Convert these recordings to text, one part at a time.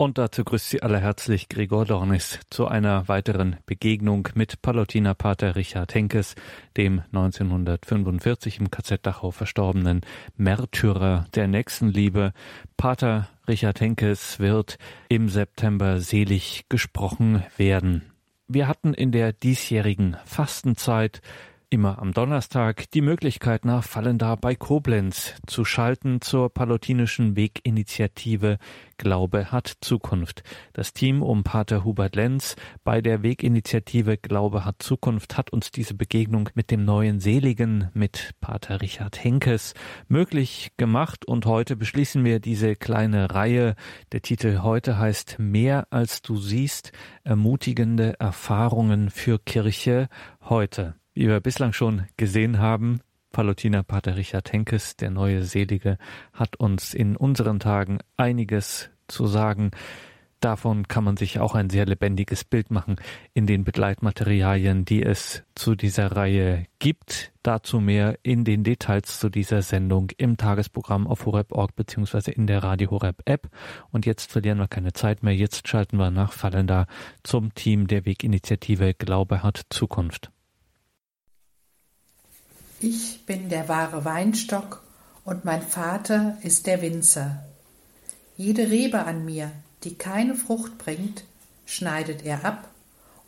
Und dazu grüßt Sie alle herzlich Gregor Dornis zu einer weiteren Begegnung mit Pallottiner Pater Richard Henkes, dem 1945 im KZ Dachau verstorbenen Märtyrer der Nächstenliebe. Pater Richard Henkes wird im September selig gesprochen werden. Wir hatten in der diesjährigen Fastenzeit immer am Donnerstag die Möglichkeit, nach Vallendar bei Koblenz zu schalten zur pallottinischen Weginitiative Glaube hat Zukunft. Das Team um Pater Hubert Lenz bei der Weginitiative Glaube hat Zukunft hat uns diese Begegnung mit dem neuen Seligen, mit Pater Richard Henkes, möglich gemacht. Und heute beschließen wir diese kleine Reihe. Der Titel heute heißt »Mehr als du siehst – ermutigende Erfahrungen für Kirche heute«. Wie wir bislang schon gesehen haben, Pallottiner Pater Richard Henkes, der neue Selige, hat uns in unseren Tagen einiges zu sagen. Davon kann man sich auch ein sehr lebendiges Bild machen in den Begleitmaterialien, die es zu dieser Reihe gibt. Dazu mehr in den Details zu dieser Sendung im Tagesprogramm auf horeb.org bzw. in der Radio Horeb App. Und jetzt verlieren wir keine Zeit mehr. Jetzt schalten wir nach Vallendar zum Team der Weginitiative Glaube hat Zukunft. Ich bin der wahre Weinstock und mein Vater ist der Winzer. Jede Rebe an mir, die keine Frucht bringt, schneidet er ab,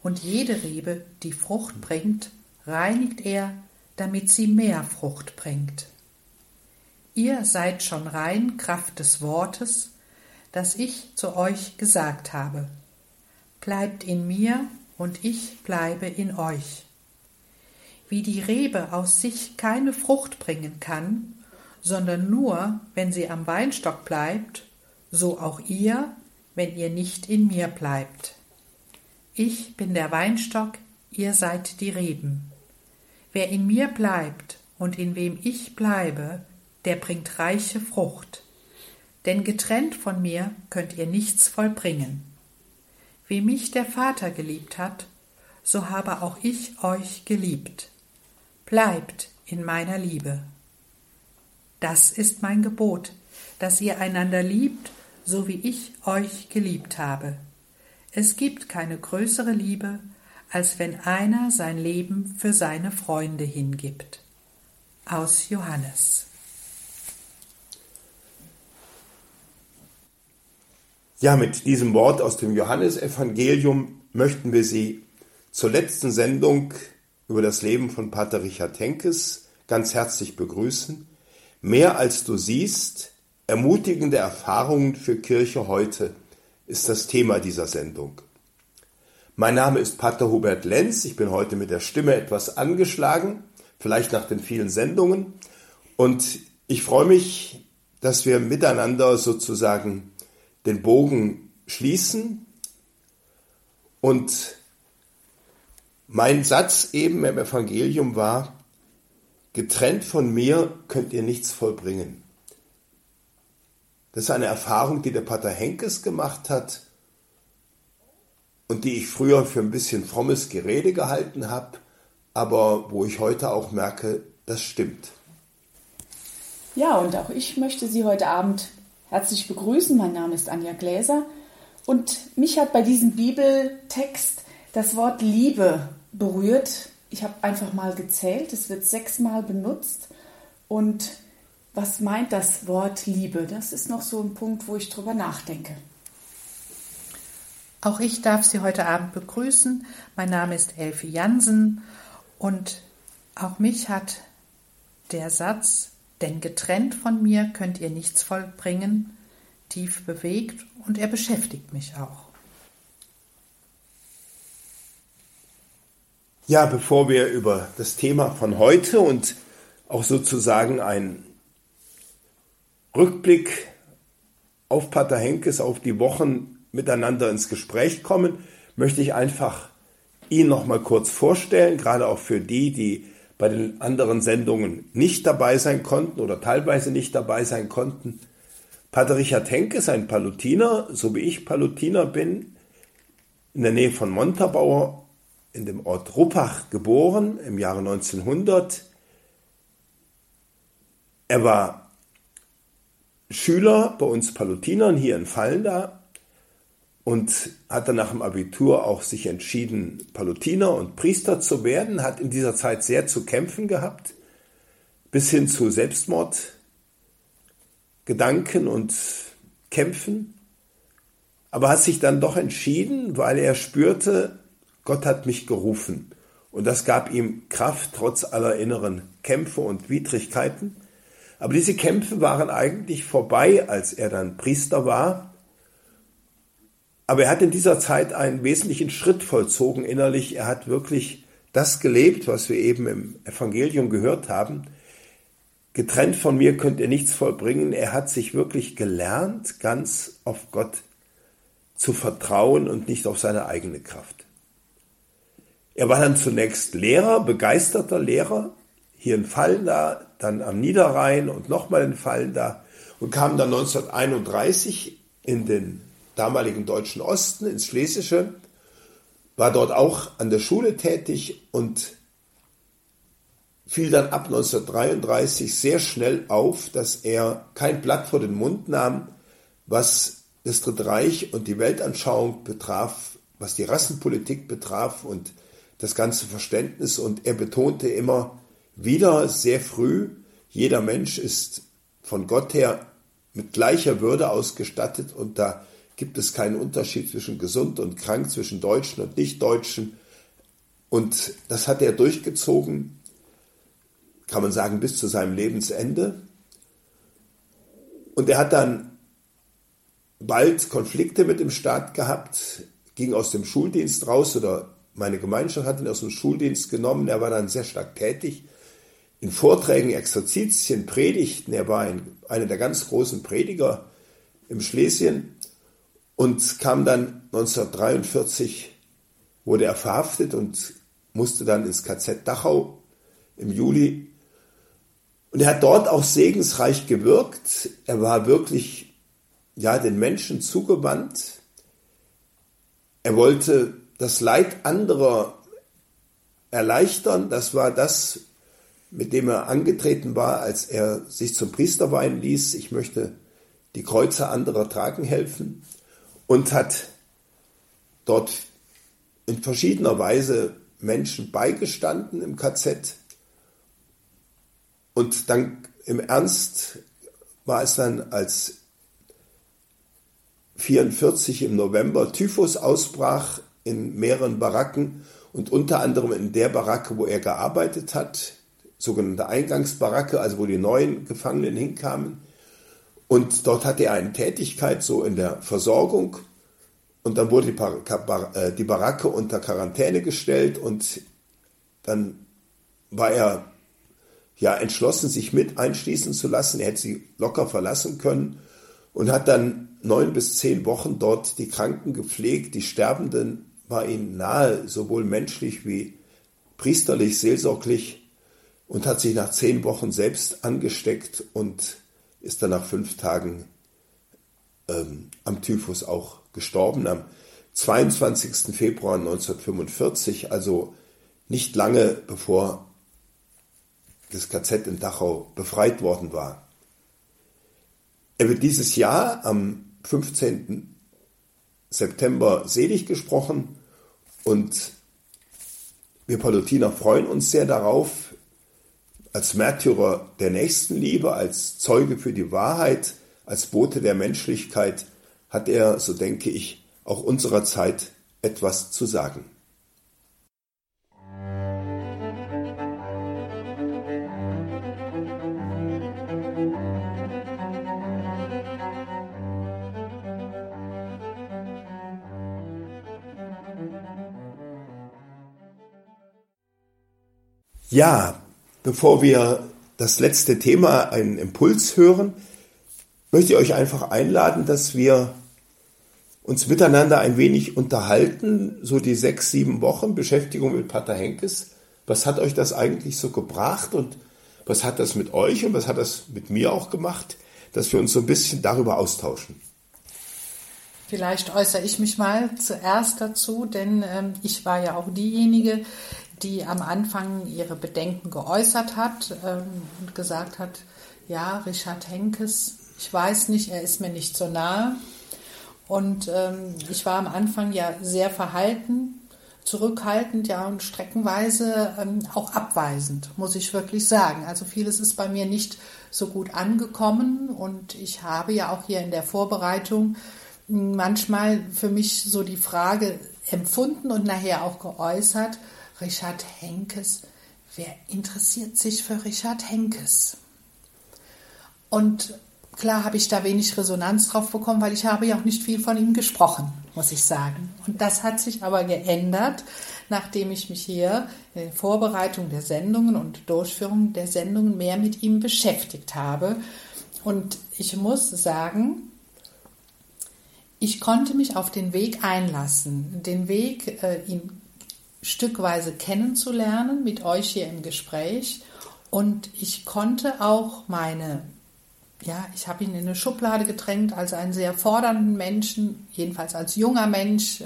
und jede Rebe, die Frucht bringt, reinigt er, damit sie mehr Frucht bringt. Ihr seid schon rein Kraft des Wortes, das ich zu euch gesagt habe. Bleibt in mir und ich bleibe in euch. Wie die Rebe aus sich keine Frucht bringen kann, sondern nur, wenn sie am Weinstock bleibt, so auch ihr, wenn ihr nicht in mir bleibt. Ich bin der Weinstock, ihr seid die Reben. Wer in mir bleibt und in wem ich bleibe, der bringt reiche Frucht. Denn getrennt von mir könnt ihr nichts vollbringen. Wie mich der Vater geliebt hat, so habe auch ich euch geliebt. Bleibt in meiner Liebe. Das ist mein Gebot, dass ihr einander liebt, so wie ich euch geliebt habe. Es gibt keine größere Liebe, als wenn einer sein Leben für seine Freunde hingibt. Aus Johannes. Ja, mit diesem Wort aus dem Johannesevangelium möchten wir Sie zur letzten Sendung über das Leben von Pater Richard Henkes ganz herzlich begrüßen. Mehr als du siehst, ermutigende Erfahrungen für Kirche heute ist das Thema dieser Sendung. Mein Name ist Pater Hubert Lenz, ich bin heute mit der Stimme etwas angeschlagen, vielleicht nach den vielen Sendungen, und ich freue mich, dass wir miteinander sozusagen den Bogen schließen. Und mein Satz eben im Evangelium war: Getrennt von mir könnt ihr nichts vollbringen. Das ist eine Erfahrung, die der Pater Henkes gemacht hat und die ich früher für ein bisschen frommes Gerede gehalten habe, aber wo ich heute auch merke, das stimmt. Ja, und auch ich möchte Sie heute Abend herzlich begrüßen. Mein Name ist Anja Gläser und mich hat bei diesem Bibeltext das Wort Liebe berührt. Ich habe einfach mal gezählt, es wird 6-mal benutzt. Und was meint das Wort Liebe? Das ist noch so ein Punkt, wo ich drüber nachdenke. Auch ich darf Sie heute Abend begrüßen. Mein Name ist Elfi Jansen und auch mich hat der Satz, denn getrennt von mir könnt ihr nichts vollbringen, tief bewegt, und er beschäftigt mich auch. Ja, bevor wir über das Thema von heute und auch sozusagen einen Rückblick auf Pater Henkes, auf die Wochen miteinander ins Gespräch kommen, möchte ich einfach ihn nochmal kurz vorstellen, gerade auch für die, die bei den anderen Sendungen nicht dabei sein konnten oder teilweise nicht dabei sein konnten. Pater Richard Henkes, ein Pallottiner, so wie ich Pallottiner bin, in der Nähe von Montabaur, in dem Ort Ruppach geboren, im Jahre 1900. Er war Schüler bei uns Pallottinern hier in Vallendar und hat dann nach dem Abitur auch sich entschieden, Pallottiner und Priester zu werden, hat in dieser Zeit sehr zu kämpfen gehabt, bis hin zu Selbstmordgedanken und Kämpfen, aber hat sich dann doch entschieden, weil er spürte, Gott hat mich gerufen. Und das gab ihm Kraft, trotz aller inneren Kämpfe und Widrigkeiten. Aber diese Kämpfe waren eigentlich vorbei, als er dann Priester war. Aber er hat in dieser Zeit einen wesentlichen Schritt vollzogen innerlich. Er hat wirklich das gelebt, was wir eben im Evangelium gehört haben. Getrennt von mir könnt ihr nichts vollbringen. Er hat sich wirklich gelernt, ganz auf Gott zu vertrauen und nicht auf seine eigene Kraft. Er war dann zunächst Lehrer, begeisterter Lehrer, hier in Vallendar, dann am Niederrhein und nochmal in Vallendar und kam dann 1931 in den damaligen deutschen Osten, ins Schlesische, war dort auch an der Schule tätig und fiel dann ab 1933 sehr schnell auf, dass er kein Blatt vor den Mund nahm, was das Dritte Reich und die Weltanschauung betraf, was die Rassenpolitik betraf und das ganze Verständnis, und er betonte immer wieder sehr früh, jeder Mensch ist von Gott her mit gleicher Würde ausgestattet und da gibt es keinen Unterschied zwischen gesund und krank, zwischen Deutschen und Nichtdeutschen, und das hat er durchgezogen, kann man sagen, bis zu seinem Lebensende. Und er hat dann bald Konflikte mit dem Staat gehabt, ging aus dem Schuldienst raus oder meine Gemeinschaft hat ihn aus dem Schuldienst genommen. Er war dann sehr stark tätig in Vorträgen, Exerzitien, Predigten. Er war einer der ganz großen Prediger im Schlesien und kam dann 1943, wurde er verhaftet und musste dann ins KZ Dachau im Juli. Und er hat dort auch segensreich gewirkt. Er war wirklich den Menschen zugewandt. Er wollte das Leid anderer erleichtern, das war das, mit dem er angetreten war, als er sich zum Priester weihen ließ. Ich möchte die Kreuze anderer tragen helfen, und hat dort in verschiedener Weise Menschen beigestanden im KZ. Und dann im Ernst war es dann, als 1944 im November Typhus ausbrach, in mehreren Baracken und unter anderem in der Baracke, wo er gearbeitet hat, sogenannte Eingangsbaracke, also wo die neuen Gefangenen hinkamen. Und dort hatte er eine Tätigkeit so in der Versorgung und dann wurde die Baracke unter Quarantäne gestellt und dann war er entschlossen, sich mit einschließen zu lassen. Er hätte sie locker verlassen können und hat dann 9 bis 10 Wochen dort die Kranken gepflegt, die Sterbenden war ihnen nahe, sowohl menschlich wie priesterlich, seelsorglich, und hat sich nach 10 Wochen selbst angesteckt und ist dann nach 5 Tagen am Typhus auch gestorben, am 22. Februar 1945, also nicht lange bevor das KZ in Dachau befreit worden war. Er wird dieses Jahr am 15. September selig gesprochen und wir Pallottiner freuen uns sehr darauf, als Märtyrer der Nächstenliebe, als Zeuge für die Wahrheit, als Bote der Menschlichkeit hat er, so denke ich, auch unserer Zeit etwas zu sagen. Ja, bevor wir das letzte Thema, einen Impuls hören, möchte ich euch einfach einladen, dass wir uns miteinander ein wenig unterhalten, so die 6-7 Wochen Beschäftigung mit Pater Henkes. Was hat euch das eigentlich so gebracht und was hat das mit euch und was hat das mit mir auch gemacht, dass wir uns so ein bisschen darüber austauschen? Vielleicht äußere ich mich mal zuerst dazu, denn ich war ja auch diejenige, die am Anfang ihre Bedenken geäußert hat und gesagt hat, ja, Richard Henkes, ich weiß nicht, er ist mir nicht so nahe. Und ich war am Anfang ja sehr verhalten, zurückhaltend, ja, und streckenweise auch abweisend, muss ich wirklich sagen. Also vieles ist bei mir nicht so gut angekommen und ich habe ja auch hier in der Vorbereitung manchmal für mich so die Frage empfunden und nachher auch geäußert, Richard Henkes, wer interessiert sich für Richard Henkes? Und klar habe ich da wenig Resonanz drauf bekommen, weil ich habe ja auch nicht viel von ihm gesprochen, muss ich sagen. Und das hat sich aber geändert, nachdem ich mich hier in der Vorbereitung der Sendungen und Durchführung der Sendungen mehr mit ihm beschäftigt habe. Und ich muss sagen, ich konnte mich auf den Weg einlassen, den Weg, ihn stückweise kennenzulernen mit euch hier im Gespräch. Und ich konnte auch ich habe ihn in eine Schublade gedrängt als einen sehr fordernden Menschen, jedenfalls als junger Mensch,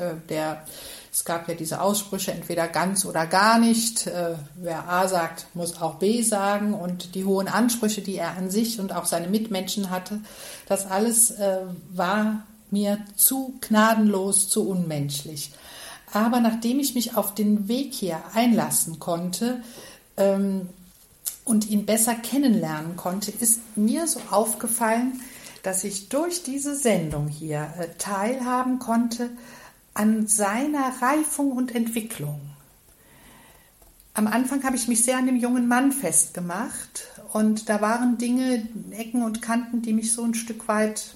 es gab ja diese Aussprüche, entweder ganz oder gar nicht, wer A sagt, muss auch B sagen, und die hohen Ansprüche, die er an sich und auch seine Mitmenschen hatte, das alles war mir zu gnadenlos, zu unmenschlich. Aber nachdem ich mich auf den Weg hier einlassen konnte und ihn besser kennenlernen konnte, ist mir so aufgefallen, dass ich durch diese Sendung hier teilhaben konnte an seiner Reifung und Entwicklung. Am Anfang habe ich mich sehr an dem jungen Mann festgemacht und da waren Dinge, Ecken und Kanten, die mich so ein Stück weit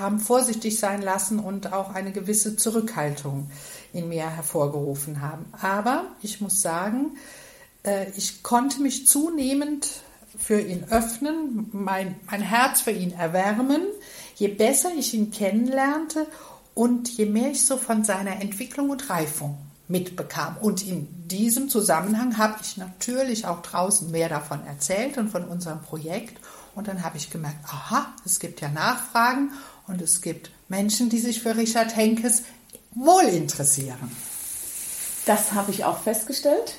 haben vorsichtig sein lassen und auch eine gewisse Zurückhaltung in mir hervorgerufen haben. Aber ich muss sagen, ich konnte mich zunehmend für ihn öffnen, mein Herz für ihn erwärmen, je besser ich ihn kennenlernte und je mehr ich so von seiner Entwicklung und Reifung mitbekam. Und in diesem Zusammenhang habe ich natürlich auch draußen mehr davon erzählt und von unserem Projekt. Und dann habe ich gemerkt, es gibt ja Nachfragen und es gibt Menschen, die sich für Richard Henkes wohl interessieren. Das habe ich auch festgestellt.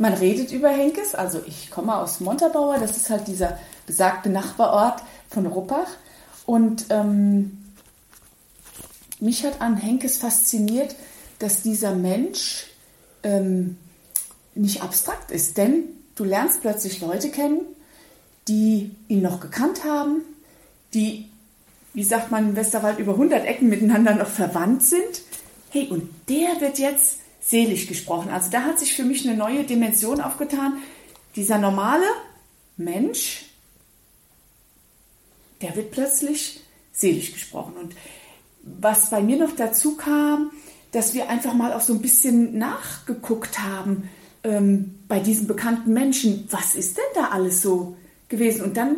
Man redet über Henkes, also ich komme aus Montabaur, das ist halt dieser besagte Nachbarort von Ruppach. Und mich hat an Henkes fasziniert, dass dieser Mensch nicht abstrakt ist, denn du lernst plötzlich Leute kennen, die ihn noch gekannt haben, die, wie sagt man in Westerwald, über 100 Ecken miteinander noch verwandt sind. Hey, und der wird jetzt selig gesprochen. Also da hat sich für mich eine neue Dimension aufgetan. Dieser normale Mensch, der wird plötzlich selig gesprochen. Und was bei mir noch dazu kam, dass wir einfach mal auch so ein bisschen nachgeguckt haben bei diesen bekannten Menschen, was ist denn da alles so gewesen. Und dann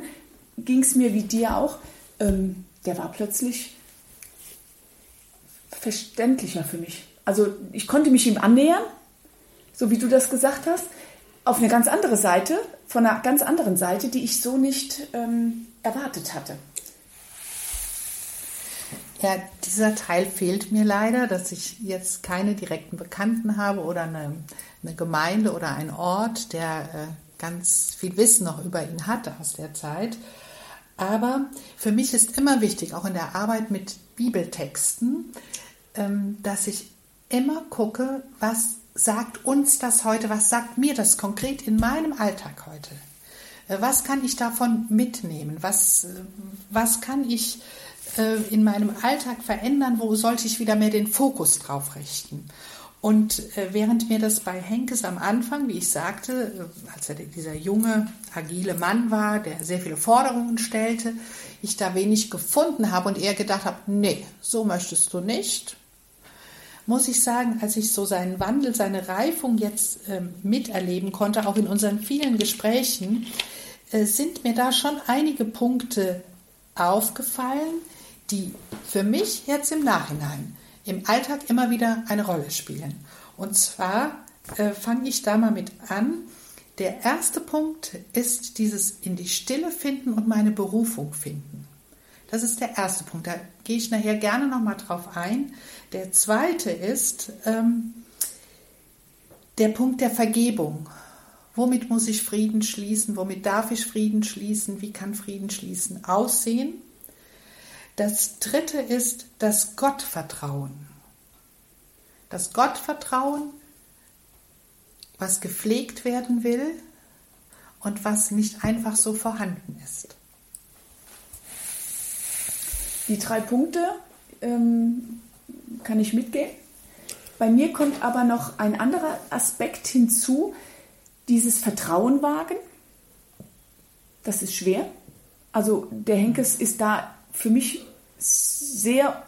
ging es mir wie dir auch, der war plötzlich verständlicher für mich. Also ich konnte mich ihm annähern, so wie du das gesagt hast, auf eine ganz andere Seite, von einer ganz anderen Seite, die ich so nicht erwartet hatte. Ja, dieser Teil fehlt mir leider, dass ich jetzt keine direkten Bekannten habe oder eine Gemeinde oder ein Ort, der ganz viel Wissen noch über ihn hatte aus der Zeit. Aber für mich ist immer wichtig, auch in der Arbeit mit Bibeltexten, dass ich immer gucke, was sagt uns das heute, was sagt mir das konkret in meinem Alltag heute? Was kann ich davon mitnehmen? Was kann ich in meinem Alltag verändern? Wo sollte ich wieder mehr den Fokus drauf richten? Und während mir das bei Henkes am Anfang, wie ich sagte, als er dieser junge, agile Mann war, der sehr viele Forderungen stellte, ich da wenig gefunden habe und eher gedacht habe, nee, so möchtest du nicht, muss ich sagen, als ich so seinen Wandel, seine Reifung jetzt miterleben konnte, auch in unseren vielen Gesprächen, sind mir da schon einige Punkte aufgefallen, die für mich jetzt im Nachhinein im Alltag immer wieder eine Rolle spielen. Und zwar fange ich da mal mit an. Der erste Punkt ist dieses in die Stille finden und meine Berufung finden. Das ist der erste Punkt. Da gehe ich nachher gerne nochmal drauf ein. Der zweite ist der Punkt der Vergebung. Womit muss ich Frieden schließen? Womit darf ich Frieden schließen? Wie kann Frieden schließen aussehen? Das dritte ist das Gottvertrauen. Das Gottvertrauen, was gepflegt werden will und was nicht einfach so vorhanden ist. Die drei Punkte kann ich mitgehen. Bei mir kommt aber noch ein anderer Aspekt hinzu, dieses Vertrauen wagen. Das ist schwer. Also der Henkes ist da für mich sehr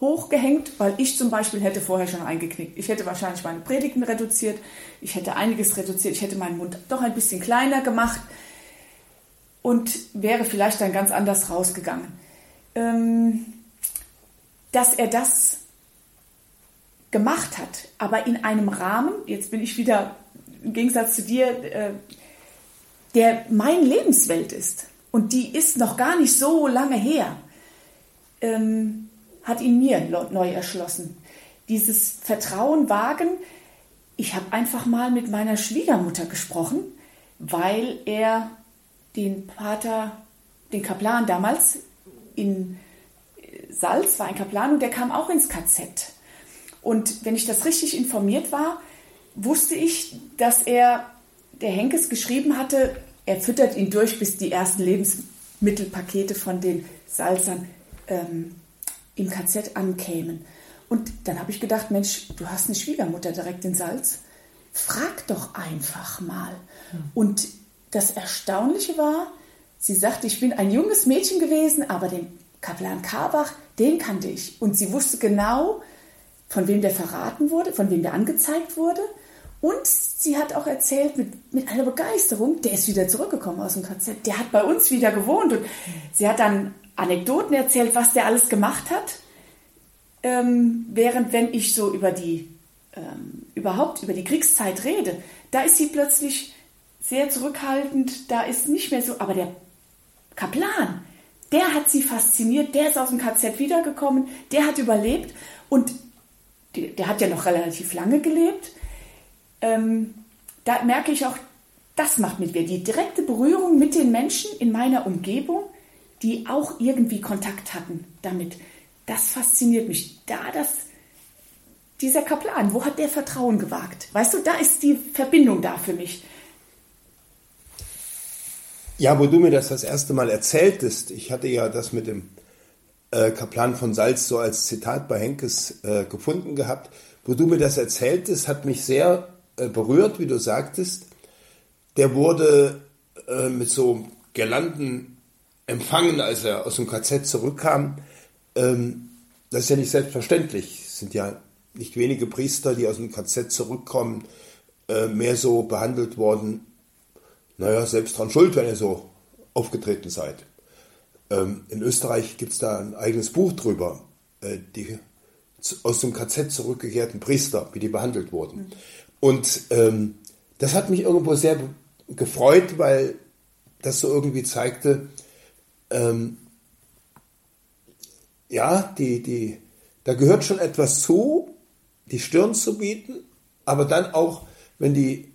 hoch gehängt, weil ich zum Beispiel hätte vorher schon eingeknickt. Ich hätte wahrscheinlich meine Predigten reduziert, ich hätte einiges reduziert, ich hätte meinen Mund doch ein bisschen kleiner gemacht und wäre vielleicht dann ganz anders rausgegangen. Dass er das gemacht hat, aber in einem Rahmen, jetzt bin ich wieder im Gegensatz zu dir, der meine Lebenswelt ist. Und die ist noch gar nicht so lange her, hat ihn mir neu erschlossen. Dieses Vertrauen wagen, ich habe einfach mal mit meiner Schwiegermutter gesprochen, weil er den Pater, den Kaplan damals in Salz, war ein Kaplan und der kam auch ins KZ. Und wenn ich das richtig informiert war, wusste ich, dass er, der Henkes, geschrieben hatte, er füttert ihn durch, bis die ersten Lebensmittelpakete von den Salzern im KZ ankämen. Und dann habe ich gedacht, Mensch, du hast eine Schwiegermutter direkt in Salz. Frag doch einfach mal. Und das Erstaunliche war, sie sagte, ich bin ein junges Mädchen gewesen, aber den Kaplan Karbach, den kannte ich. Und sie wusste genau, von wem der verraten wurde, von wem der angezeigt wurde. Und sie hat auch erzählt mit einer Begeisterung, der ist wieder zurückgekommen aus dem KZ, der hat bei uns wieder gewohnt. Und sie hat dann Anekdoten erzählt, was der alles gemacht hat. Während wenn ich so über die, überhaupt über die Kriegszeit rede, da ist sie plötzlich sehr zurückhaltend, da ist nicht mehr so. Aber der Kaplan, der hat sie fasziniert, der ist aus dem KZ wiedergekommen, der hat überlebt und der hat ja noch relativ lange gelebt. Da merke ich auch, das macht mit mir die direkte Berührung mit den Menschen in meiner Umgebung, die auch irgendwie Kontakt hatten damit. Das fasziniert mich. Dieser Kaplan, wo hat der Vertrauen gewagt? Weißt du, da ist die Verbindung da für mich. Ja, wo du mir das erste Mal erzähltest, ich hatte ja das mit dem Kaplan von Salz so als Zitat bei Henkes gefunden gehabt, wo du mir das erzähltest, hat mich sehr berührt, wie du sagtest. Der wurde mit so Girlanden empfangen, als er aus dem KZ zurückkam. Das ist ja nicht selbstverständlich. Es sind ja nicht wenige Priester, die aus dem KZ zurückkommen, mehr so behandelt worden, naja, selbst dran schuld, wenn ihr so aufgetreten seid. In Österreich gibt es da ein eigenes Buch drüber, die aus dem KZ zurückgekehrten Priester, wie die behandelt wurden. Mhm. Und das hat mich irgendwo sehr gefreut, weil das so irgendwie zeigte, ja, da gehört schon etwas zu, die Stirn zu bieten, aber dann auch, wenn die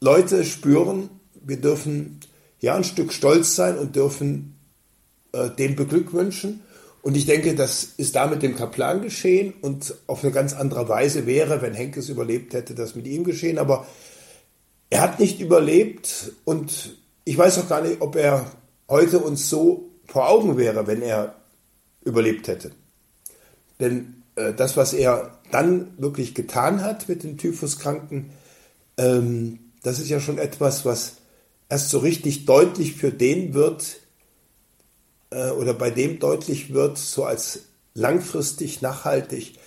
Leute spüren, wir dürfen ja ein Stück stolz sein und dürfen den beglückwünschen. Und ich denke, das ist da mit dem Kaplan geschehen und auf eine ganz andere Weise wäre, wenn Henkes überlebt hätte, das mit ihm geschehen. Aber er hat nicht überlebt und ich weiß auch gar nicht, ob er heute uns so vor Augen wäre, wenn er überlebt hätte. Denn das, was er dann wirklich getan hat mit den Typhuskranken, das ist ja schon etwas, was erst so richtig deutlich für den wird, oder bei dem deutlich wird, so als langfristig, nachhaltig,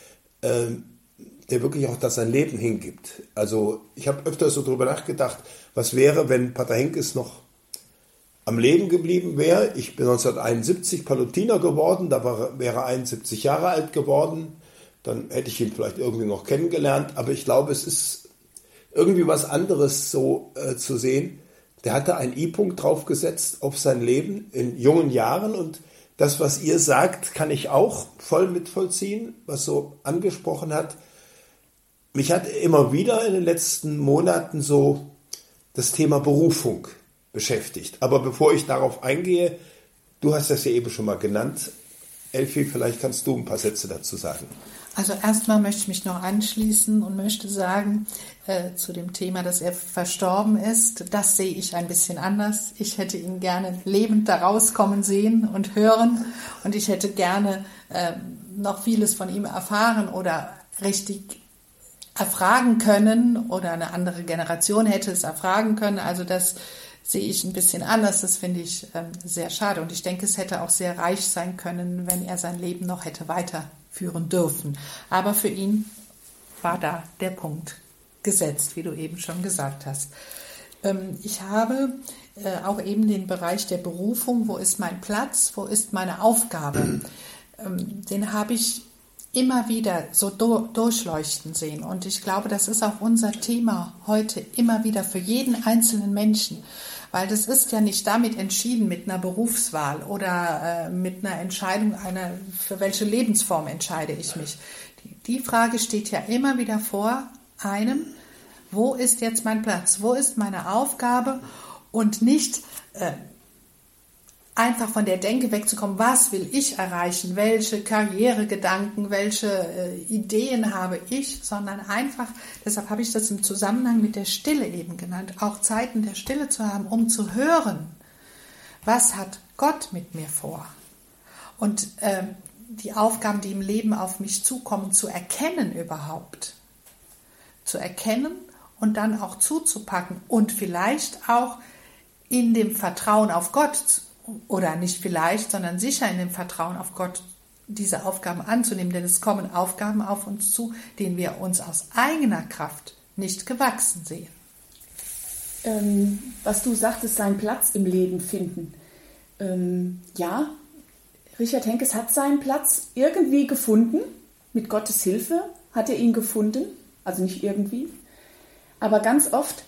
der wirklich auch das sein Leben hingibt. Also ich habe öfter so drüber nachgedacht, was wäre, wenn Pater Henkes noch am Leben geblieben wäre. Ich bin 1971 Pallottiner geworden, wäre er 71 Jahre alt geworden. Dann hätte ich ihn vielleicht irgendwie noch kennengelernt. Aber ich glaube, es ist irgendwie was anderes so zu sehen. Der hatte einen I-Punkt draufgesetzt auf sein Leben in jungen Jahren und das, was ihr sagt, kann ich auch voll mitvollziehen, was so angesprochen hat. Mich hat immer wieder in den letzten Monaten so das Thema Berufung beschäftigt. Aber bevor ich darauf eingehe, du hast das ja eben schon mal genannt, Elfi, vielleicht kannst du ein paar Sätze dazu sagen. Also erstmal möchte ich mich noch anschließen und möchte sagen, zu dem Thema, dass er verstorben ist, das sehe ich ein bisschen anders. Ich hätte ihn gerne lebend da rauskommen sehen und hören und ich hätte gerne noch vieles von ihm erfahren oder richtig erfragen können oder eine andere Generation hätte es erfragen können. Also das sehe ich ein bisschen anders, das finde ich sehr schade. Und ich denke, es hätte auch sehr reich sein können, wenn er sein Leben noch hätte weiterführen dürfen. Aber für ihn war da der Punkt gesetzt, wie du eben schon gesagt hast. Ich habe auch eben den Bereich der Berufung, wo ist mein Platz, wo ist meine Aufgabe, den habe ich immer wieder so durchleuchten sehen. Und ich glaube, das ist auch unser Thema heute immer wieder für jeden einzelnen Menschen. Weil das ist ja nicht damit entschieden mit einer Berufswahl oder mit einer Entscheidung, für welche Lebensform entscheide ich mich. Die Frage steht ja immer wieder vor einem, wo ist jetzt mein Platz, wo ist meine Aufgabe und nicht einfach von der Denke wegzukommen, was will ich erreichen, welche Karrieregedanken, welche Ideen habe ich, sondern einfach, deshalb habe ich das im Zusammenhang mit der Stille eben genannt, auch Zeiten der Stille zu haben, um zu hören, was hat Gott mit mir vor? Und die Aufgaben, die im Leben auf mich zukommen, zu erkennen überhaupt. Zu erkennen und dann auch zuzupacken und vielleicht auch in dem Vertrauen auf Gott oder nicht vielleicht, sondern sicher in dem Vertrauen auf Gott diese Aufgaben anzunehmen, denn es kommen Aufgaben auf uns zu, denen wir uns aus eigener Kraft nicht gewachsen sehen. Was du sagtest, seinen Platz im Leben finden. Ja, Richard Henkes hat seinen Platz irgendwie gefunden, mit Gottes Hilfe hat er ihn gefunden, also nicht irgendwie, aber ganz oft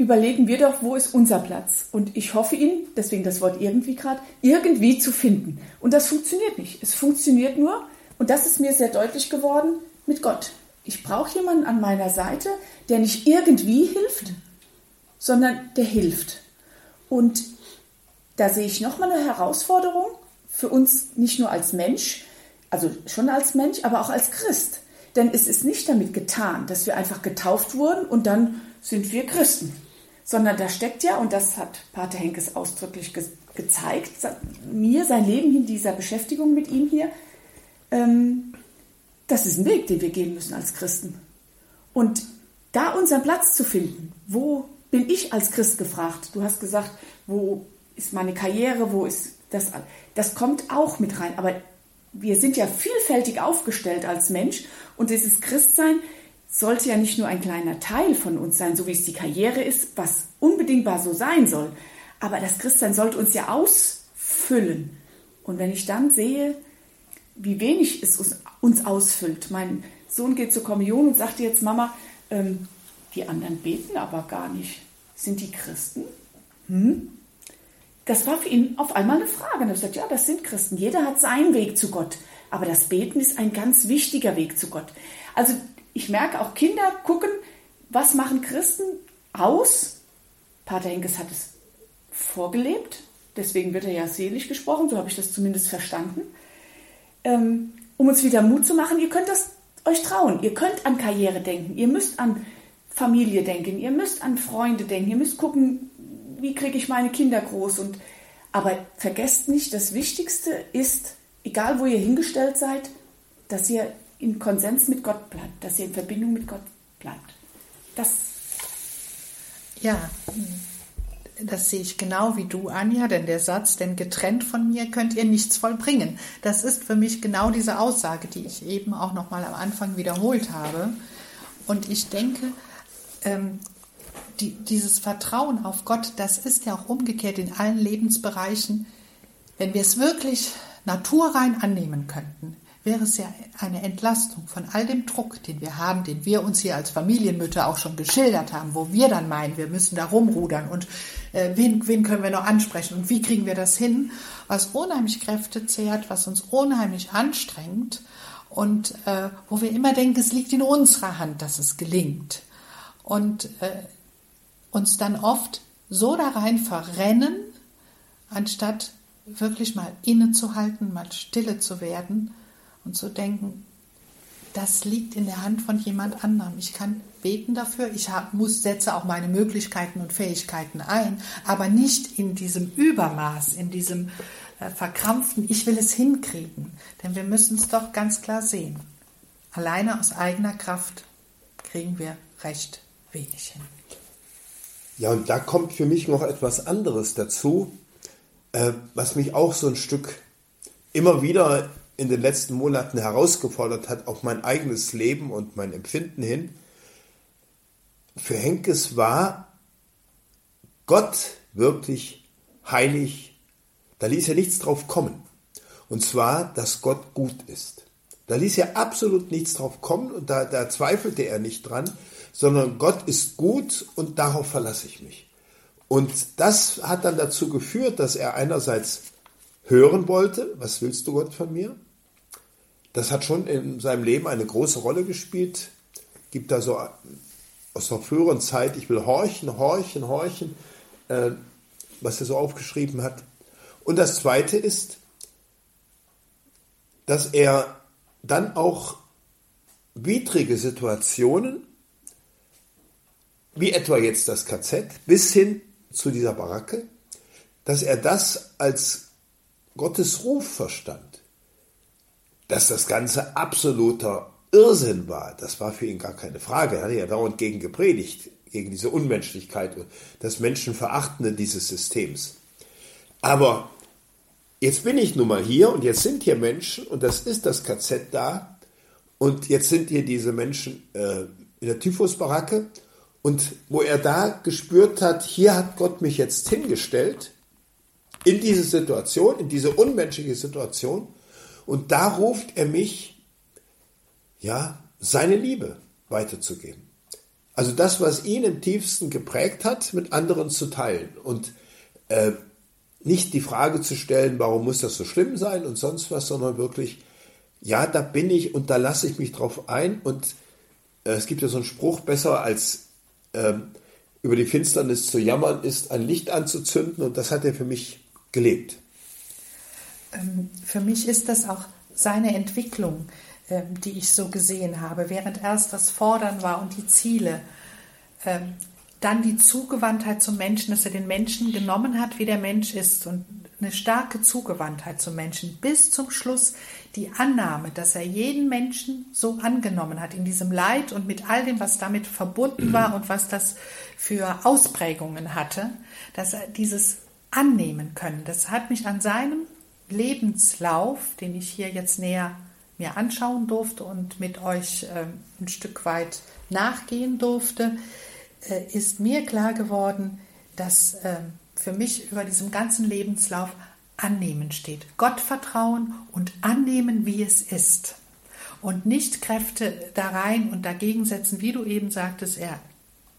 überlegen wir doch, wo ist unser Platz? Und ich hoffe ihn, deswegen das Wort irgendwie gerade, irgendwie zu finden. Und das funktioniert nicht. Es funktioniert nur, und das ist mir sehr deutlich geworden, mit Gott. Ich brauche jemanden an meiner Seite, der nicht irgendwie hilft, sondern der hilft. Und da sehe ich nochmal eine Herausforderung für uns, nicht nur als Mensch, also schon als Mensch, aber auch als Christ. Denn es ist nicht damit getan, dass wir einfach getauft wurden und dann sind wir Christen. Sondern da steckt ja, und das hat Pater Henkes ausdrücklich gezeigt, mir sein Leben in dieser Beschäftigung mit ihm hier, das ist ein Weg, den wir gehen müssen als Christen. Und da unseren Platz zu finden, wo bin ich als Christ gefragt? Du hast gesagt, wo ist meine Karriere, wo ist das? Das kommt auch mit rein. Aber wir sind ja vielfältig aufgestellt als Mensch und dieses Christsein sollte ja nicht nur ein kleiner Teil von uns sein, so wie es die Karriere ist, was unbedingbar so sein soll. Aber das Christsein sollte uns ja ausfüllen. Und wenn ich dann sehe, wie wenig es uns ausfüllt. Mein Sohn geht zur Kommunion und sagt jetzt, Mama, die anderen beten aber gar nicht. Sind die Christen? Das war für ihn auf einmal eine Frage. Und er sagt, ja, das sind Christen. Jeder hat seinen Weg zu Gott. Aber das Beten ist ein ganz wichtiger Weg zu Gott. Also ich merke, auch Kinder gucken, was machen Christen aus? Pater Henkes hat es vorgelebt, deswegen wird er ja selig gesprochen, so habe ich das zumindest verstanden. Um uns wieder Mut zu machen, ihr könnt das euch trauen, ihr könnt an Karriere denken, ihr müsst an Familie denken, ihr müsst an Freunde denken, ihr müsst gucken, wie kriege ich meine Kinder groß. Aber vergesst nicht, das Wichtigste ist, egal wo ihr hingestellt seid, dass ihr in Konsens mit Gott bleibt, dass ihr in Verbindung mit Gott bleibt. Das sehe ich genau wie du, Anja, denn der Satz, denn getrennt von mir könnt ihr nichts vollbringen. Das ist für mich genau diese Aussage, die ich eben auch nochmal am Anfang wiederholt habe. Und ich denke, dieses Vertrauen auf Gott, das ist ja auch umgekehrt in allen Lebensbereichen. Wenn wir es wirklich naturrein annehmen könnten, wäre es ja eine Entlastung von all dem Druck, den wir haben, den wir uns hier als Familienmütter auch schon geschildert haben, wo wir dann meinen, wir müssen da rumrudern und wen können wir noch ansprechen und wie kriegen wir das hin, was unheimlich Kräfte zehrt, was uns unheimlich anstrengt und wo wir immer denken, es liegt in unserer Hand, dass es gelingt und uns dann oft so da rein verrennen, anstatt wirklich mal innezuhalten, mal stille zu werden und zu denken, das liegt in der Hand von jemand anderem. Ich kann beten dafür, setze auch meine Möglichkeiten und Fähigkeiten ein, aber nicht in diesem Übermaß, in diesem verkrampften, ich will es hinkriegen. Denn wir müssen es doch ganz klar sehen. Alleine aus eigener Kraft kriegen wir recht wenig hin. Ja, und da kommt für mich noch etwas anderes dazu, was mich auch so ein Stück immer wieder in den letzten Monaten herausgefordert hat, auf mein eigenes Leben und mein Empfinden hin. Für Henkes war Gott wirklich heilig, da ließ er nichts drauf kommen. Und zwar, dass Gott gut ist. Da ließ er absolut nichts drauf kommen und da zweifelte er nicht dran, sondern Gott ist gut und darauf verlasse ich mich. Und das hat dann dazu geführt, dass er einerseits hören wollte, was willst du Gott von mir? Das hat schon in seinem Leben eine große Rolle gespielt. Gibt da so aus der früheren Zeit, ich will horchen, was er so aufgeschrieben hat. Und das Zweite ist, dass er dann auch widrige Situationen, wie etwa jetzt das KZ, bis hin zu dieser Baracke, dass er das als Gottes Ruf verstand, dass das Ganze absoluter Irrsinn war, das war für ihn gar keine Frage. Er hat ja dauernd gegen gepredigt, gegen diese Unmenschlichkeit und das Menschenverachtende dieses Systems. Aber jetzt bin ich nun mal hier und jetzt sind hier Menschen und das ist das KZ da und jetzt sind hier diese Menschen in der Typhusbaracke und wo er da gespürt hat, hier hat Gott mich jetzt hingestellt, in diese Situation, in diese unmenschliche Situation und da ruft er mich, ja, seine Liebe weiterzugeben. Also das, was ihn im tiefsten geprägt hat, mit anderen zu teilen und nicht die Frage zu stellen, warum muss das so schlimm sein und sonst was, sondern wirklich, ja, da bin ich und da lasse ich mich drauf ein und es gibt ja so einen Spruch, besser als über die Finsternis zu jammern ist, ein Licht anzuzünden und das hat er für mich gelebt. Für mich ist das auch seine Entwicklung, die ich so gesehen habe. Während erst das Fordern war und die Ziele, dann die Zugewandtheit zum Menschen, dass er den Menschen genommen hat, wie der Mensch ist und eine starke Zugewandtheit zum Menschen. Bis zum Schluss die Annahme, dass er jeden Menschen so angenommen hat in diesem Leid und mit all dem, was damit verbunden war und was das für Ausprägungen hatte, dass er dieses annehmen können. Das hat mich an seinem Lebenslauf, den ich hier jetzt näher mir anschauen durfte und mit euch ein Stück weit nachgehen durfte, ist mir klar geworden, dass für mich über diesem ganzen Lebenslauf Annehmen steht. Gott vertrauen und annehmen, wie es ist. Und nicht Kräfte da rein und dagegen setzen, wie du eben sagtest,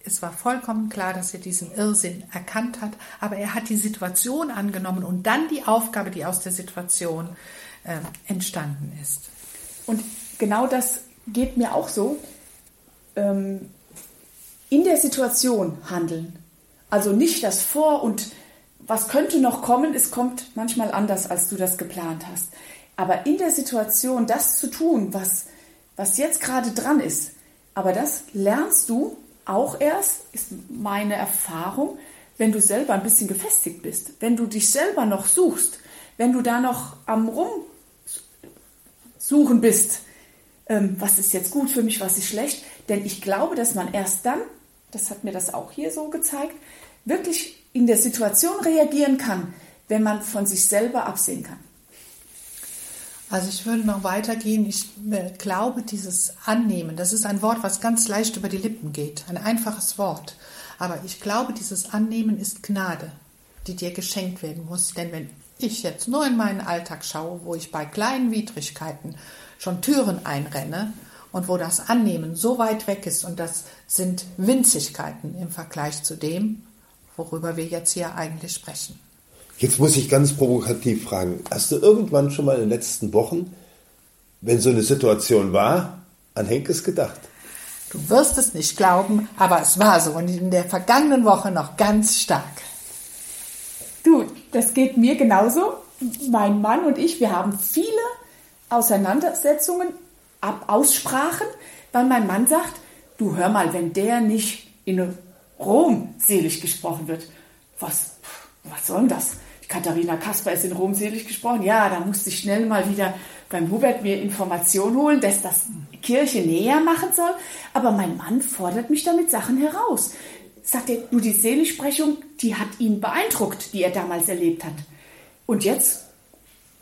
es war vollkommen klar, dass er diesen Irrsinn erkannt hat, aber er hat die Situation angenommen und dann die Aufgabe, die aus der Situation entstanden ist. Und genau das geht mir auch so. In der Situation handeln. Also nicht das Vor- und was könnte noch kommen, es kommt manchmal anders, als du das geplant hast. Aber in der Situation das zu tun, was jetzt gerade dran ist, aber das lernst du auch erst, ist meine Erfahrung, wenn du selber ein bisschen gefestigt bist, wenn du dich selber noch suchst, wenn du da noch am Rumsuchen bist, was ist jetzt gut für mich, was ist schlecht. Denn ich glaube, dass man erst dann, das hat mir das auch hier so gezeigt, wirklich in der Situation reagieren kann, wenn man von sich selber absehen kann. Also ich würde noch weitergehen. Ich glaube, dieses Annehmen, das ist ein Wort, was ganz leicht über die Lippen geht. Ein einfaches Wort. Aber ich glaube, dieses Annehmen ist Gnade, die dir geschenkt werden muss. Denn wenn ich jetzt nur in meinen Alltag schaue, wo ich bei kleinen Widrigkeiten schon Türen einrenne, und wo das Annehmen so weit weg ist, und das sind Winzigkeiten im Vergleich zu dem, worüber wir jetzt hier eigentlich sprechen. Jetzt muss ich ganz provokativ fragen, hast du irgendwann schon mal in den letzten Wochen, wenn so eine Situation war, an Henkes gedacht? Du wirst es nicht glauben, aber es war so und in der vergangenen Woche noch ganz stark. Du, das geht mir genauso. mein Mann und ich, wir haben viele Auseinandersetzungen, Aussprachen, weil mein Mann sagt, du hör mal, wenn der nicht in Rom selig gesprochen wird, was soll denn das? Katharina Kasper ist in Rom selig gesprochen. Ja, da musste ich schnell mal wieder beim Hubert mir Informationen holen, dass das Kirche näher machen soll. Aber mein Mann fordert mich damit Sachen heraus. Sagt er, du, die Seligsprechung, die hat ihn beeindruckt, die er damals erlebt hat. Und jetzt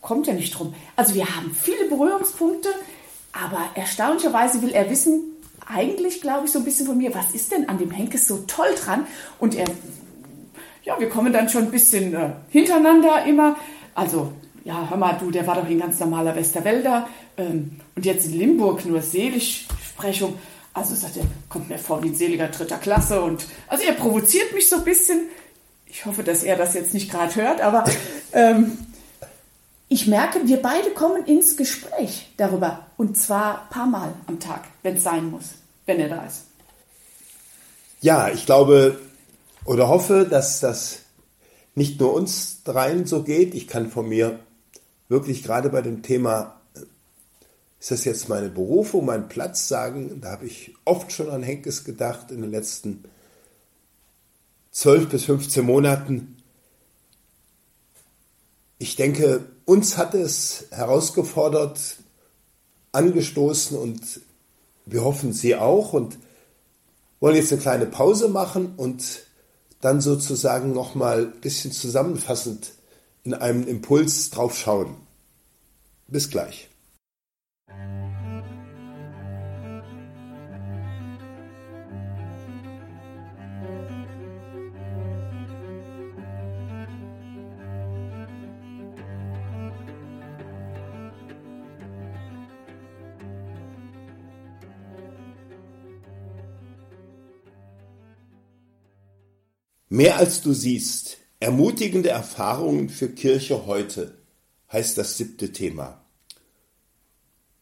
kommt er nicht drum. Also wir haben viele Berührungspunkte, aber erstaunlicherweise will er wissen, eigentlich glaube ich so ein bisschen von mir, was ist denn an dem Henkes so toll dran? Und er... Ja, wir kommen dann schon ein bisschen hintereinander immer. Also, ja, hör mal, du, der war doch ein ganz normaler Westerwälder. Und jetzt in Limburg nur Seligsprechung. Also sagt er, kommt mir vor wie ein Seliger dritter Klasse. Und also er provoziert mich so ein bisschen. Ich hoffe, dass er das jetzt nicht gerade hört. Aber ich merke, wir beide kommen ins Gespräch darüber. Und zwar ein paar Mal am Tag, wenn es sein muss, wenn er da ist. Ja, ich glaube... Oder hoffe, dass das nicht nur uns dreien so geht. Ich kann von mir wirklich gerade bei dem Thema, ist das jetzt meine Berufung, mein Platz, sagen, da habe ich oft schon an Henkes gedacht in den letzten 12 bis 15 Monaten. Ich denke, uns hat es herausgefordert, angestoßen und wir hoffen, Sie auch, und wollen jetzt eine kleine Pause machen und dann sozusagen nochmal ein bisschen zusammenfassend in einem Impuls drauf schauen. Bis gleich. Mehr als du siehst, ermutigende Erfahrungen für Kirche heute, heißt das 7. Thema.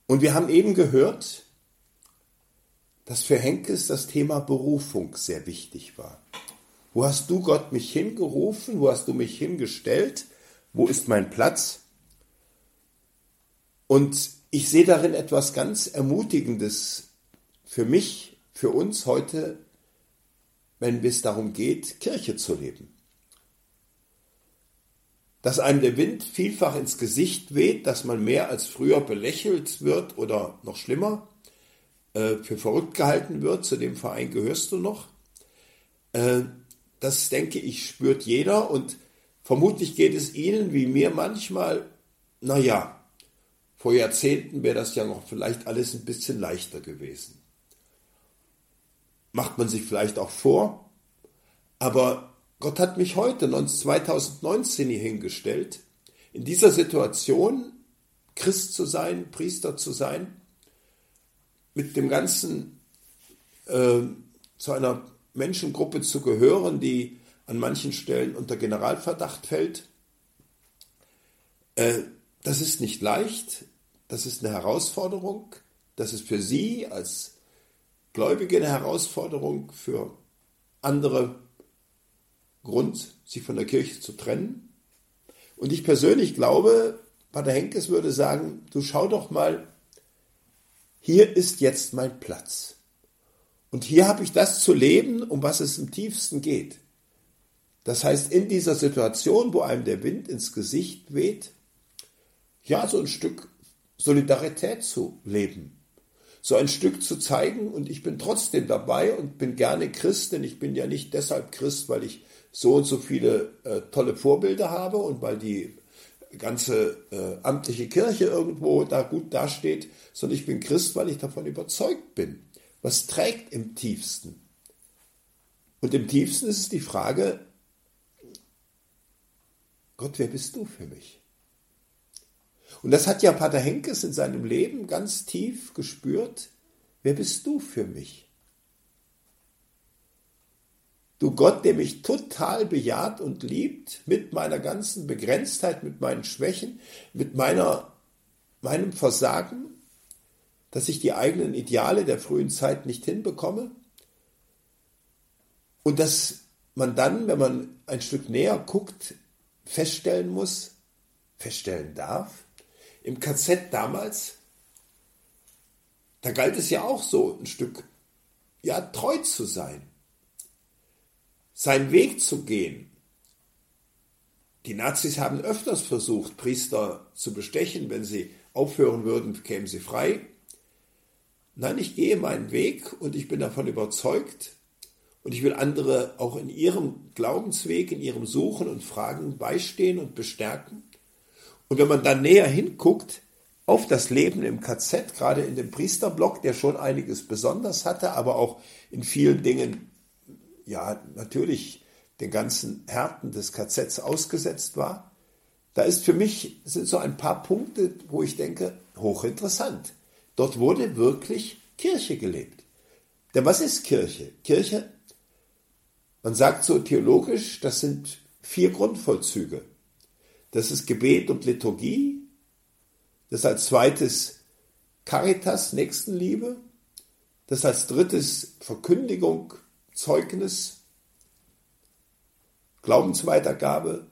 Und wir haben eben gehört, dass für Henkes das Thema Berufung sehr wichtig war. Wo hast du, Gott, mich hingerufen? Wo hast du mich hingestellt? Wo ist mein Platz? Und ich sehe darin etwas ganz Ermutigendes für mich, für uns heute, wenn es darum geht, Kirche zu leben. Dass einem der Wind vielfach ins Gesicht weht, dass man mehr als früher belächelt wird oder noch schlimmer, für verrückt gehalten wird, zu dem Verein gehörst du noch. Das, denke ich, spürt jeder und vermutlich geht es Ihnen wie mir manchmal, naja, vor Jahrzehnten wäre das ja noch vielleicht alles ein bisschen leichter gewesen. Macht man sich vielleicht auch vor, aber Gott hat mich heute, 2019, hier hingestellt, in dieser Situation Christ zu sein, Priester zu sein, mit dem Ganzen zu einer Menschengruppe zu gehören, die an manchen Stellen unter Generalverdacht fällt. Das ist nicht leicht, das ist eine Herausforderung, das ist für Sie als Gläubige eine Herausforderung, für andere Grund, sich von der Kirche zu trennen. Und ich persönlich glaube, Pater Henkes würde sagen, du schau doch mal, hier ist jetzt mein Platz. Und hier habe ich das zu leben, um was es im tiefsten geht. Das heißt, in dieser Situation, wo einem der Wind ins Gesicht weht, ja, so ein Stück Solidarität zu leben. So ein Stück zu zeigen, und ich bin trotzdem dabei und bin gerne Christ, denn ich bin ja nicht deshalb Christ, weil ich so und so viele tolle Vorbilder habe und weil die ganze amtliche Kirche irgendwo da gut dasteht, sondern ich bin Christ, weil ich davon überzeugt bin. Was trägt im Tiefsten? Und im Tiefsten ist es die Frage, Gott, wer bist du für mich? Und das hat ja Pater Henkes in seinem Leben ganz tief gespürt. Wer bist du für mich? Du Gott, der mich total bejaht und liebt, mit meiner ganzen Begrenztheit, mit meinen Schwächen, mit meinem Versagen, dass ich die eigenen Ideale der frühen Zeit nicht hinbekomme. Und dass man dann, wenn man ein Stück näher guckt, feststellen muss, feststellen darf, im KZ damals, da galt es ja auch so ein Stück, ja, treu zu sein, seinen Weg zu gehen. Die Nazis haben öfters versucht, Priester zu bestechen. Wenn sie aufhören würden, kämen sie frei. Nein, ich gehe meinen Weg und ich bin davon überzeugt und ich will andere auch in ihrem Glaubensweg, in ihrem Suchen und Fragen beistehen und bestärken. Und wenn man dann näher hinguckt auf das Leben im KZ, gerade in dem Priesterblock, der schon einiges besonders hatte, aber auch in vielen Dingen, ja, natürlich den ganzen Härten des KZs ausgesetzt war, da ist für mich, sind so ein paar Punkte, wo ich denke, hochinteressant. Dort wurde wirklich Kirche gelebt. Denn was ist Kirche? Kirche, man sagt so theologisch, das sind 4 Grundvollzüge. Das ist Gebet und Liturgie, das als zweites Caritas, Nächstenliebe, das als drittes Verkündigung, Zeugnis, Glaubensweitergabe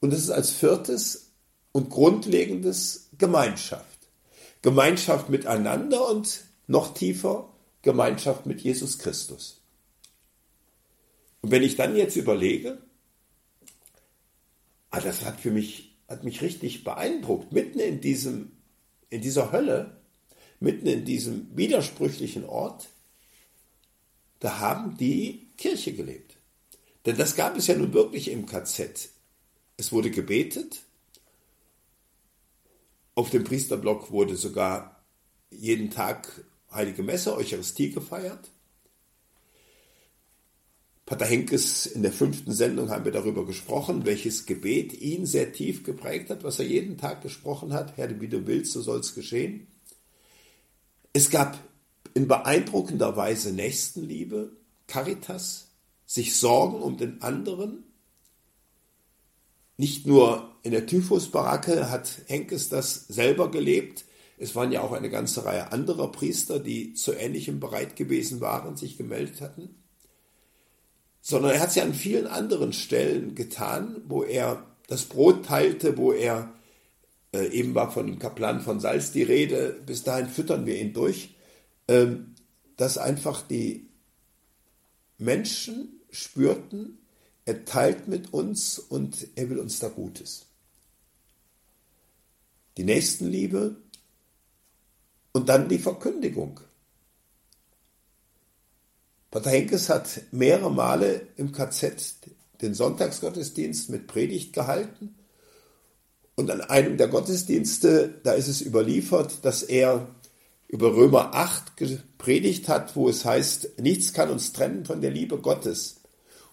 und das ist als viertes und grundlegendes Gemeinschaft. Gemeinschaft miteinander und noch tiefer Gemeinschaft mit Jesus Christus. Und wenn ich dann jetzt überlege, das hat mich richtig beeindruckt, mitten in dieser Hölle, mitten in diesem widersprüchlichen Ort, da haben die Kirche gelebt. Denn das gab es ja nun wirklich im KZ. Es wurde gebetet. Auf dem Priesterblock wurde sogar jeden Tag Heilige Messe, Eucharistie gefeiert. Pater Henkes, in der 5. Sendung haben wir darüber gesprochen, welches Gebet ihn sehr tief geprägt hat, was er jeden Tag gesprochen hat. Herr, wie du willst, so soll es geschehen. Es gab in beeindruckender Weise Nächstenliebe, Caritas, sich Sorgen um den anderen. Nicht nur in der Typhusbaracke hat Henkes das selber gelebt. Es waren ja auch eine ganze Reihe anderer Priester, die zu Ähnlichem bereit gewesen waren, sich gemeldet hatten. Sondern er hat es ja an vielen anderen Stellen getan, wo er das Brot teilte, wo er, eben war von dem Kaplan von Salz die Rede, bis dahin füttern wir ihn durch, dass einfach die Menschen spürten, er teilt mit uns und er will uns da Gutes. Die Nächstenliebe und dann die Verkündigung. Pater Henkes hat mehrere Male im KZ den Sonntagsgottesdienst mit Predigt gehalten und an einem der Gottesdienste, da ist es überliefert, dass er über Römer 8 gepredigt hat, wo es heißt, nichts kann uns trennen von der Liebe Gottes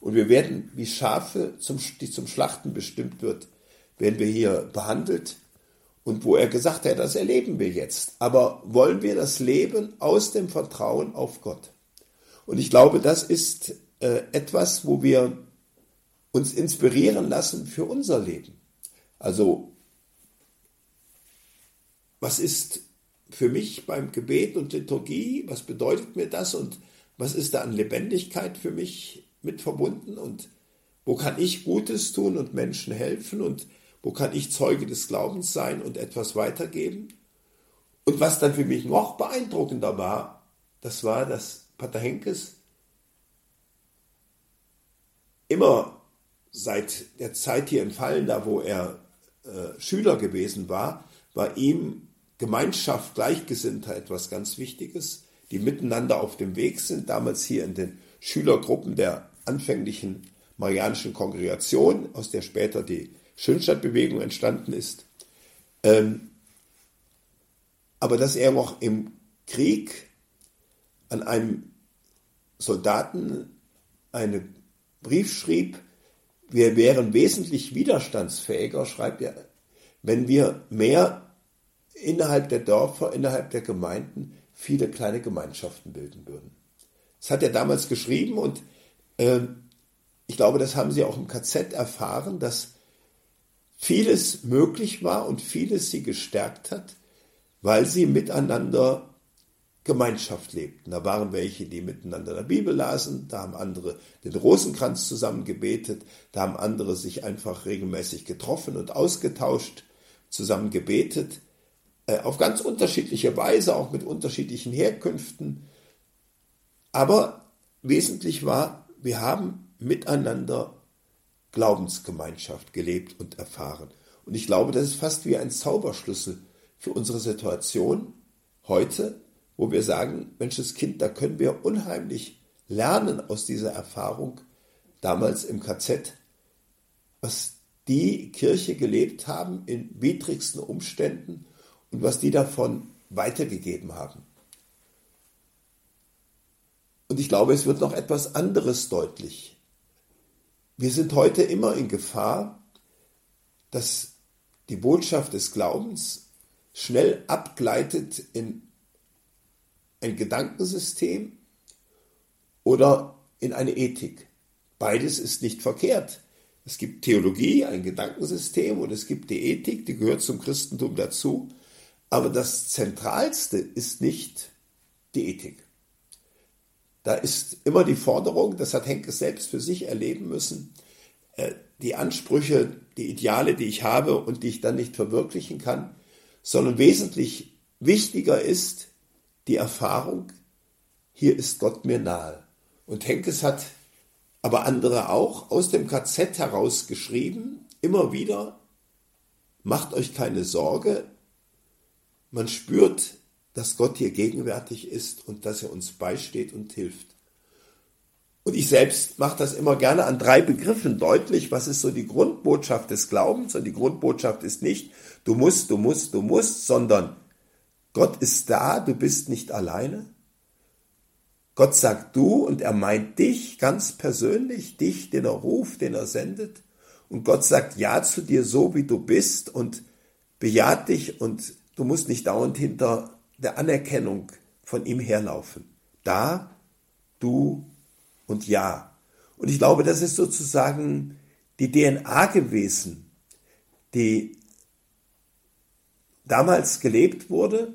und wir werden wie Schafe, die zum Schlachten bestimmt wird, werden wir hier behandelt und wo er gesagt hat, das erleben wir jetzt, aber wollen wir das Leben aus dem Vertrauen auf Gott? Und ich glaube, das ist etwas, wo wir uns inspirieren lassen für unser Leben. Also, was ist für mich beim Gebet und Liturgie, was bedeutet mir das und was ist da an Lebendigkeit für mich mit verbunden und wo kann ich Gutes tun und Menschen helfen und wo kann ich Zeuge des Glaubens sein und etwas weitergeben? Und was dann für mich noch beeindruckender war, das Pater Henkes immer seit der Zeit hier in Vallendar, wo er Schüler gewesen war, war ihm Gemeinschaft, Gleichgesinnter etwas ganz Wichtiges, die miteinander auf dem Weg sind, damals hier in den Schülergruppen der anfänglichen Marianischen Kongregation, aus der später die Schönstattbewegung entstanden ist. Aber dass er noch im Krieg an einem Soldaten einen Brief schrieb, wir wären wesentlich widerstandsfähiger, schreibt er, wenn wir mehr innerhalb der Dörfer, innerhalb der Gemeinden viele kleine Gemeinschaften bilden würden. Das hat er damals geschrieben und ich glaube, das haben sie auch im KZ erfahren, dass vieles möglich war und vieles sie gestärkt hat, weil sie miteinander Gemeinschaft lebten. Da waren welche, die miteinander in der Bibel lasen, da haben andere den Rosenkranz zusammen gebetet, da haben andere sich einfach regelmäßig getroffen und ausgetauscht, zusammen gebetet, auf ganz unterschiedliche Weise, auch mit unterschiedlichen Herkünften. Aber wesentlich war, wir haben miteinander Glaubensgemeinschaft gelebt und erfahren. Und ich glaube, das ist fast wie ein Zauberschlüssel für unsere Situation heute, wo wir sagen, Mensch, das Kind, da können wir unheimlich lernen aus dieser Erfahrung, damals im KZ, was die Kirche gelebt haben in widrigsten Umständen und was die davon weitergegeben haben. Und ich glaube, es wird noch etwas anderes deutlich. Wir sind heute immer in Gefahr, dass die Botschaft des Glaubens schnell abgleitet in ein Gedankensystem oder in eine Ethik. Beides ist nicht verkehrt. Es gibt Theologie, ein Gedankensystem, und es gibt die Ethik, die gehört zum Christentum dazu. Aber das Zentralste ist nicht die Ethik. Da ist immer die Forderung, das hat Henkes selbst für sich erleben müssen, die Ansprüche, die Ideale, die ich habe und die ich dann nicht verwirklichen kann, sondern wesentlich wichtiger ist die Erfahrung, hier ist Gott mir nahe. Und Henkes hat aber andere auch aus dem KZ heraus geschrieben, immer wieder, macht euch keine Sorge, man spürt, dass Gott hier gegenwärtig ist und dass er uns beisteht und hilft. Und ich selbst mache das immer gerne an 3 Begriffen deutlich, was ist so die Grundbotschaft des Glaubens, und die Grundbotschaft ist nicht, du musst, sondern Gott ist da, du bist nicht alleine. Gott sagt du und er meint dich ganz persönlich, dich, den er ruft, den er sendet. Und Gott sagt ja zu dir so, wie du bist und bejaht dich und du musst nicht dauernd hinter der Anerkennung von ihm herlaufen. Da, du und ja. Und ich glaube, das ist sozusagen die DNA gewesen, die damals gelebt wurde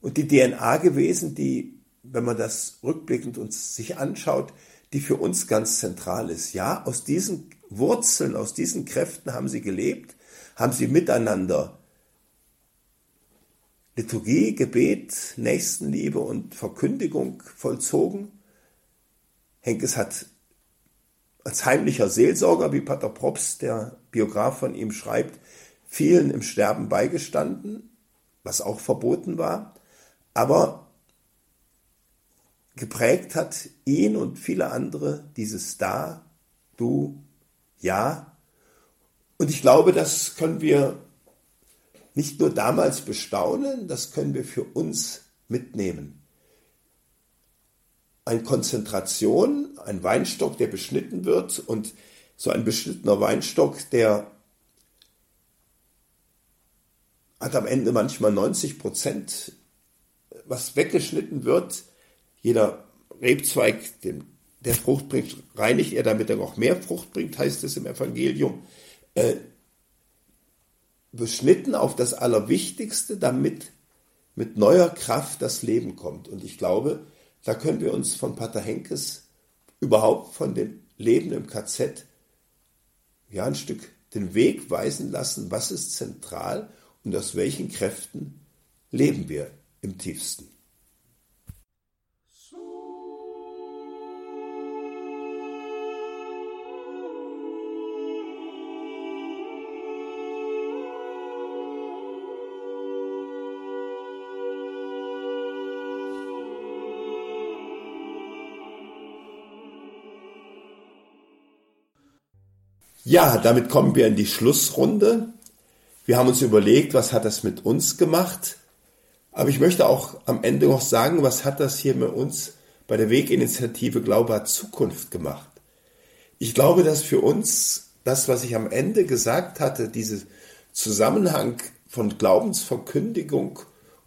und die DNA gewesen, die, wenn man das rückblickend uns sich anschaut, die für uns ganz zentral ist. Ja, aus diesen Wurzeln, aus diesen Kräften haben sie gelebt, haben sie miteinander Liturgie, Gebet, Nächstenliebe und Verkündigung vollzogen. Henkes hat als heimlicher Seelsorger, wie Pater Probst, der Biograf von ihm, schreibt, vielen im Sterben beigestanden, was auch verboten war, aber geprägt hat ihn und viele andere dieses Da, Du, Ja. Und ich glaube, das können wir nicht nur damals bestaunen, das können wir für uns mitnehmen. Eine Konzentration, ein Weinstock, der beschnitten wird, und so ein beschnittener Weinstock, der hat am Ende manchmal 90%, was weggeschnitten wird. Jeder Rebzweig, der Frucht bringt, reinigt er, damit er noch mehr Frucht bringt, heißt es im Evangelium. Beschnitten auf das Allerwichtigste, damit mit neuer Kraft das Leben kommt. Und ich glaube, da können wir uns von Pater Henkes, überhaupt von dem Leben im KZ, ja, ein Stück den Weg weisen lassen, was ist zentral und aus welchen Kräften leben wir im tiefsten. Ja, damit kommen wir in die Schlussrunde. Wir haben uns überlegt, was hat das mit uns gemacht? Aber ich möchte auch am Ende noch sagen, was hat das hier mit uns bei der Weginitiative Glaube hat Zukunft gemacht? Ich glaube, dass für uns das, was ich am Ende gesagt hatte, dieser Zusammenhang von Glaubensverkündigung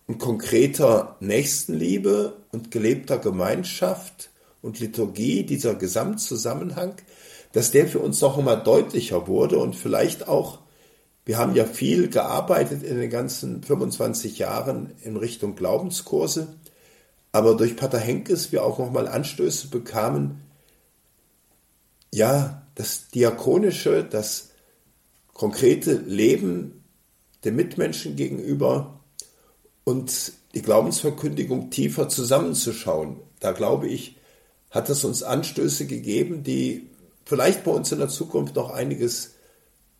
und konkreter Nächstenliebe und gelebter Gemeinschaft und Liturgie, dieser Gesamtzusammenhang, dass der für uns noch einmal deutlicher wurde und vielleicht auch, wir haben ja viel gearbeitet in den ganzen 25 Jahren in Richtung Glaubenskurse, aber durch Pater Henkes wir auch nochmal Anstöße bekamen, ja, das Diakonische, das konkrete Leben den Mitmenschen gegenüber und die Glaubensverkündigung tiefer zusammenzuschauen. Da glaube ich, hat es uns Anstöße gegeben, die vielleicht bei uns in der Zukunft noch einiges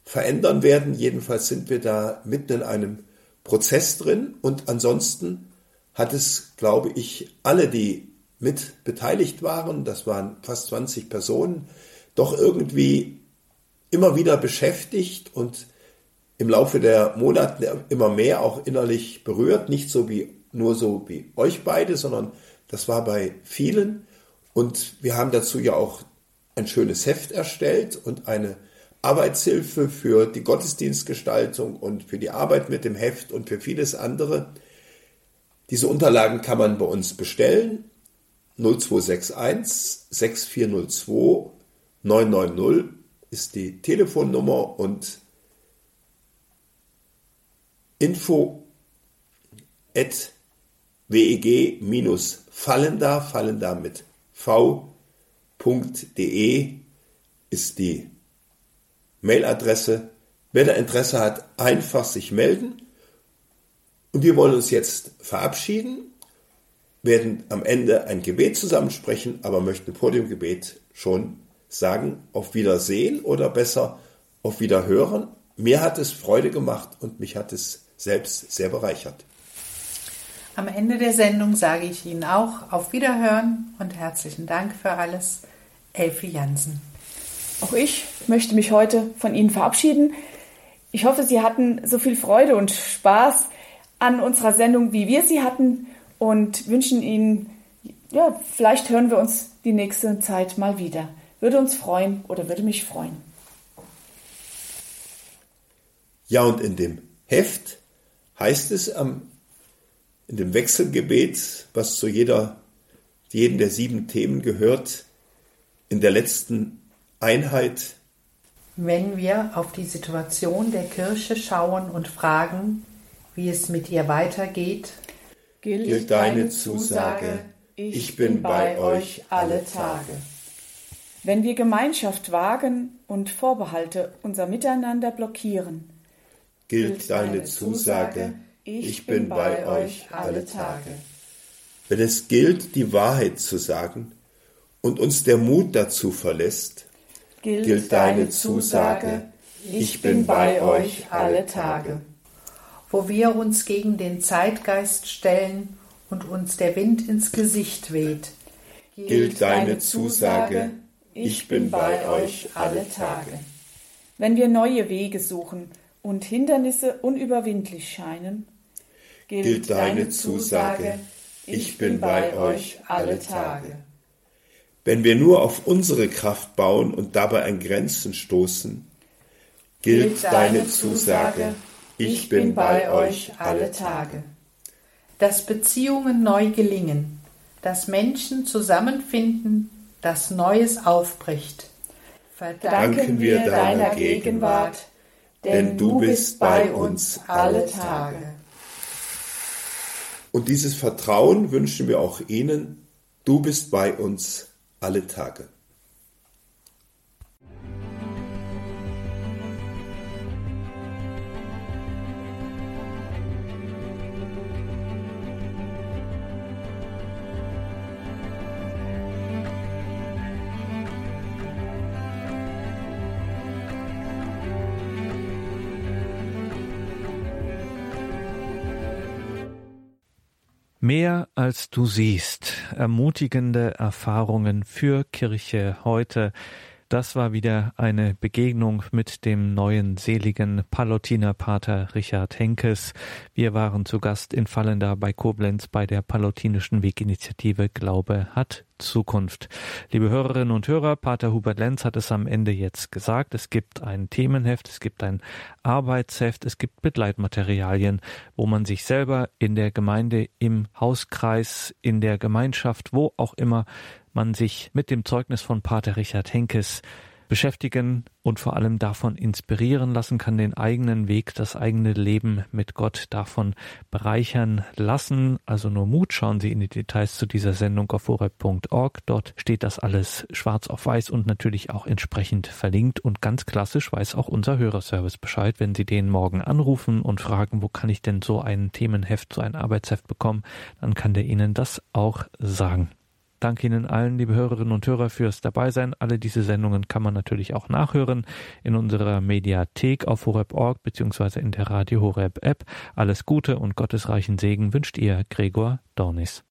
verändern werden. Jedenfalls sind wir da mitten in einem Prozess drin und ansonsten hat es, glaube ich, alle, die mit beteiligt waren, das waren fast 20 Personen, doch irgendwie immer wieder beschäftigt und im Laufe der Monate immer mehr auch innerlich berührt, nicht so wie nur so wie euch beide, sondern das war bei vielen. Und wir haben dazu ja auch ein schönes Heft erstellt und eine Arbeitshilfe für die Gottesdienstgestaltung und für die Arbeit mit dem Heft und für vieles andere. Diese Unterlagen kann man bei uns bestellen. 0261 6402 990 ist die Telefonnummer und info@weg-vallendar, Vallendar mit v.de ist die Mailadresse. Wer da Interesse hat, einfach sich melden. Und wir wollen uns jetzt verabschieden, werden am Ende ein Gebet zusammensprechen, aber möchten vor dem Gebet schon sagen, auf Wiedersehen oder besser auf Wiederhören. Mir hat es Freude gemacht und mich hat es selbst sehr bereichert. Am Ende der Sendung sage ich Ihnen auch auf Wiederhören und herzlichen Dank für alles. Elfi Jansen. Auch ich möchte mich heute von Ihnen verabschieden. Ich hoffe, Sie hatten so viel Freude und Spaß an unserer Sendung, wie wir sie hatten und wünschen Ihnen, ja, vielleicht hören wir uns die nächste Zeit mal wieder. Würde uns freuen oder würde mich freuen. Ja, und in dem Heft heißt es in dem Wechselgebet, was zu jedem der 7 Themen gehört, in der letzten Einheit. Wenn wir auf die Situation der Kirche schauen und fragen, wie es mit ihr weitergeht, gilt deine Zusage, ich bin bei euch alle Tage. Wenn wir Gemeinschaft wagen und Vorbehalte unser Miteinander blockieren, gilt deine Zusage, ich bin bei euch alle Tage. Wenn es gilt, die Wahrheit zu sagen und uns der Mut dazu verlässt, gilt deine Zusage, ich bin bei euch alle Tage. Wo wir uns gegen den Zeitgeist stellen und uns der Wind ins Gesicht weht, gilt deine Zusage, ich bin bei euch alle Tage. Wenn wir neue Wege suchen und Hindernisse unüberwindlich scheinen, gilt deine Zusage, ich bin bei euch alle Tage. Wenn wir nur auf unsere Kraft bauen und dabei an Grenzen stoßen, gilt deine Zusage, ich bin bei euch alle Tage. Dass Beziehungen neu gelingen, dass Menschen zusammenfinden, dass Neues aufbricht, verdanken wir deiner Gegenwart, denn du bist bei uns alle Tage. Und dieses Vertrauen wünschen wir auch Ihnen. Du bist bei uns alle Tage. Mehr als du siehst. Ermutigende Erfahrungen für Kirche heute. Das war wieder eine Begegnung mit dem neuen seligen Pallottiner Pater Richard Henkes. Wir waren zu Gast in Vallendar bei Koblenz bei der pallottinischen Weginitiative Glaube hat Zukunft. Liebe Hörerinnen und Hörer, Pater Hubert Lenz hat es am Ende jetzt gesagt. Es gibt ein Themenheft, es gibt ein Arbeitsheft, es gibt Begleitmaterialien, wo man sich selber in der Gemeinde, im Hauskreis, in der Gemeinschaft, wo auch immer man sich mit dem Zeugnis von Pater Richard Henkes beschäftigen und vor allem davon inspirieren lassen kann, den eigenen Weg, das eigene Leben mit Gott davon bereichern lassen. Also nur Mut, schauen Sie in die Details zu dieser Sendung auf horeb.org. Dort steht das alles schwarz auf weiß und natürlich auch entsprechend verlinkt. Und ganz klassisch weiß auch unser Hörerservice Bescheid, wenn Sie den morgen anrufen und fragen, wo kann ich denn so ein Themenheft, so ein Arbeitsheft bekommen, dann kann der Ihnen das auch sagen. Danke Ihnen allen, liebe Hörerinnen und Hörer, fürs Dabeisein. Alle diese Sendungen kann man natürlich auch nachhören in unserer Mediathek auf horeb.org bzw. in der Radio Horeb App. Alles Gute und gottesreichen Segen wünscht Ihr Gregor Dornis.